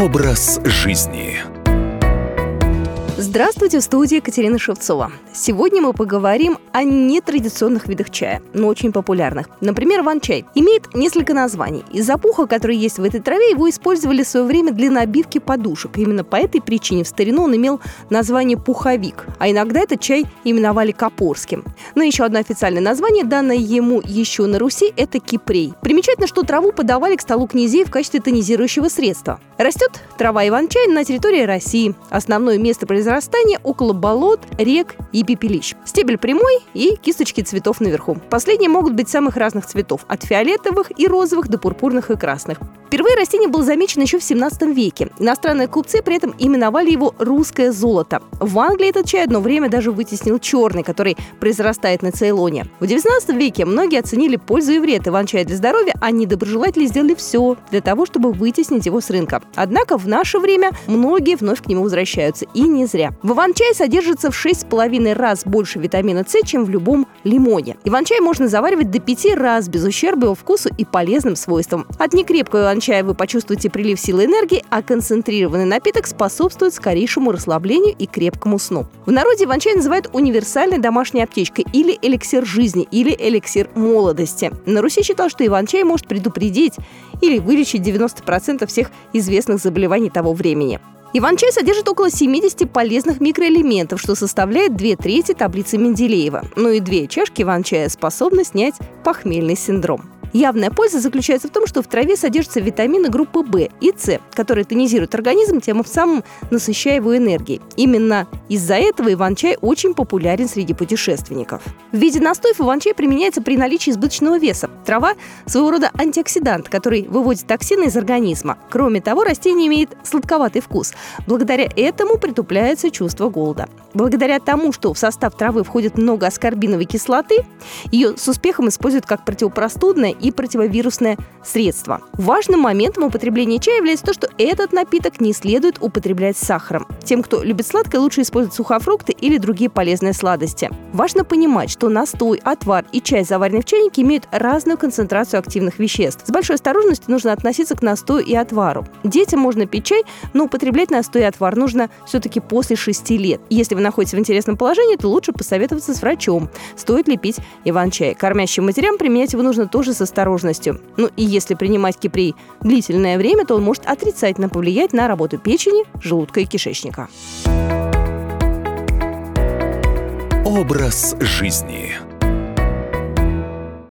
Образ жизни. Здравствуйте, в студии Екатерина Шевцова. Сегодня мы поговорим о нетрадиционных видах чая, но очень популярных. Например, иван-чай. Имеет несколько названий. Из-за пуха, который есть в этой траве, его использовали в свое время для набивки подушек. Именно по этой причине в старину он имел название пуховик, а иногда этот чай именовали копорским. Но еще одно официальное название, данное ему еще на Руси, это кипрей. Примечательно, что траву подавали к столу князей в качестве тонизирующего средства. Растет трава иван-чай на территории России. Основное место произрастания около болот, рек и пепелищ. Стебель прямой и кисточки цветов наверху. Последние могут быть самых разных цветов, от фиолетовых и розовых до пурпурных и красных. Впервые растение было замечено еще в 17 веке. Иностранные купцы при этом именовали его русское золото. В Англии этот чай одно время даже вытеснил черный, который произрастает на Цейлоне. В 19 веке многие оценили пользу и вред иван-чая для здоровья, а недоброжелатели сделали все для того, чтобы вытеснить его с рынка. Однако в наше время многие вновь к нему возвращаются, и не зря. В иван-чае содержится в 6,5 раз больше витамина С, чем в любом лимоне. Иван-чай можно заваривать до 5 раз без ущерба его вкусу и полезным свойствам. От некрепкого иван-чая вы почувствуете прилив силы и энергии, а концентрированный напиток способствует скорейшему расслаблению и крепкому сну. В народе иван-чай называют универсальной домашней аптечкой или эликсир жизни, или эликсир молодости. На Руси считал, что иван-чай может предупредить или вылечить 90% всех известных заболеваний того времени. Иван-чай содержит около 70 полезных микроэлементов, что составляет 2/3 таблицы Менделеева. Ну и 2 чашки иван-чая способны снять похмельный синдром. Явная польза заключается в том, что в траве содержатся витамины группы В и С, которые тонизируют организм, тем самым насыщая его энергией. Именно из-за этого иван-чай очень популярен среди путешественников. В виде настоев иван-чай применяется при наличии избыточного веса. Трава – своего рода антиоксидант, который выводит токсины из организма. Кроме того, растение имеет сладковатый вкус. Благодаря этому притупляется чувство голода. Благодаря тому, что в состав травы входит много аскорбиновой кислоты, ее с успехом используют как противопростудное и противовирусное средство. Важным моментом употребления чая является то, что этот напиток не следует употреблять с сахаром. Тем, кто любит сладкое, лучше использовать сухофрукты или другие полезные сладости. Важно понимать, что настой, отвар и чай, заваренный в чайнике, имеют разную концентрацию активных веществ. С большой осторожностью нужно относиться к настою и отвару. Детям можно пить чай, но употреблять настой и отвар нужно все-таки после 6 лет. Если вы находитесь в интересном положении, то лучше посоветоваться с врачом, стоит ли пить иван-чай. Кормящим матерям применять его нужно тоже с осторожностью. Ну и если принимать кипрей длительное время, то он может отрицательно повлиять на работу печени, желудка и кишечника. Образ жизни.